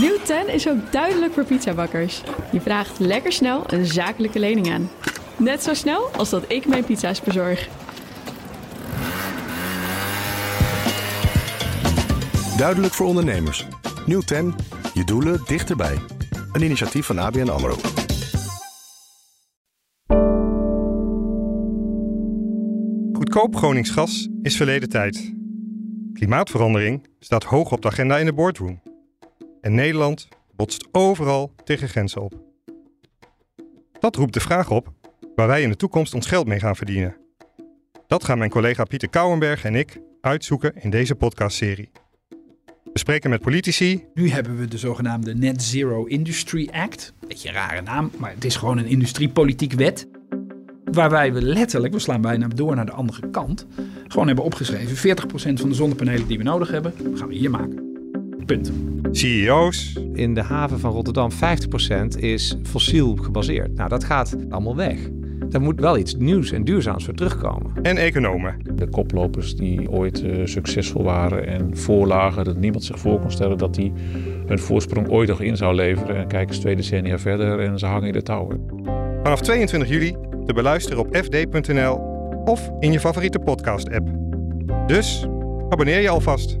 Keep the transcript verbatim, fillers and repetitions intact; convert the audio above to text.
Nieuw ten is ook duidelijk voor pizzabakkers. Je vraagt lekker snel een zakelijke lening aan. Net zo snel als dat ik mijn pizza's bezorg. Duidelijk voor ondernemers. Nieuw ten. Je doelen dichterbij. Een initiatief van A B N AMRO. Goedkoop Gronings gas is verleden tijd. Klimaatverandering staat hoog op de agenda in de boardroom. En Nederland botst overal tegen grenzen op. Dat roept de vraag op waar wij in de toekomst ons geld mee gaan verdienen. Dat gaan mijn collega Pieter Kouwenberg en ik uitzoeken in deze podcastserie. We spreken met politici. Nu hebben we de zogenaamde Net Zero Industry Act. Beetje een rare naam, maar het is gewoon een industriepolitiek wet. Waarbij we letterlijk, we slaan bijna door naar de andere kant, gewoon hebben opgeschreven: veertig procent van de zonnepanelen die we nodig hebben, gaan we hier maken. Punt. C E O's. In de haven van Rotterdam vijftig procent is fossiel gebaseerd. Nou, dat gaat allemaal weg. Daar moet wel iets nieuws en duurzaams voor terugkomen. En economen. De koplopers die ooit uh, succesvol waren en voorlagen, dat niemand zich voor kon stellen dat die hun voorsprong ooit nog in zou leveren. En kijk eens twee decennia verder en ze hangen in de touwen. Vanaf tweeëntwintig juli te beluisteren op f d punt n l of in je favoriete podcast-app. Dus abonneer je alvast.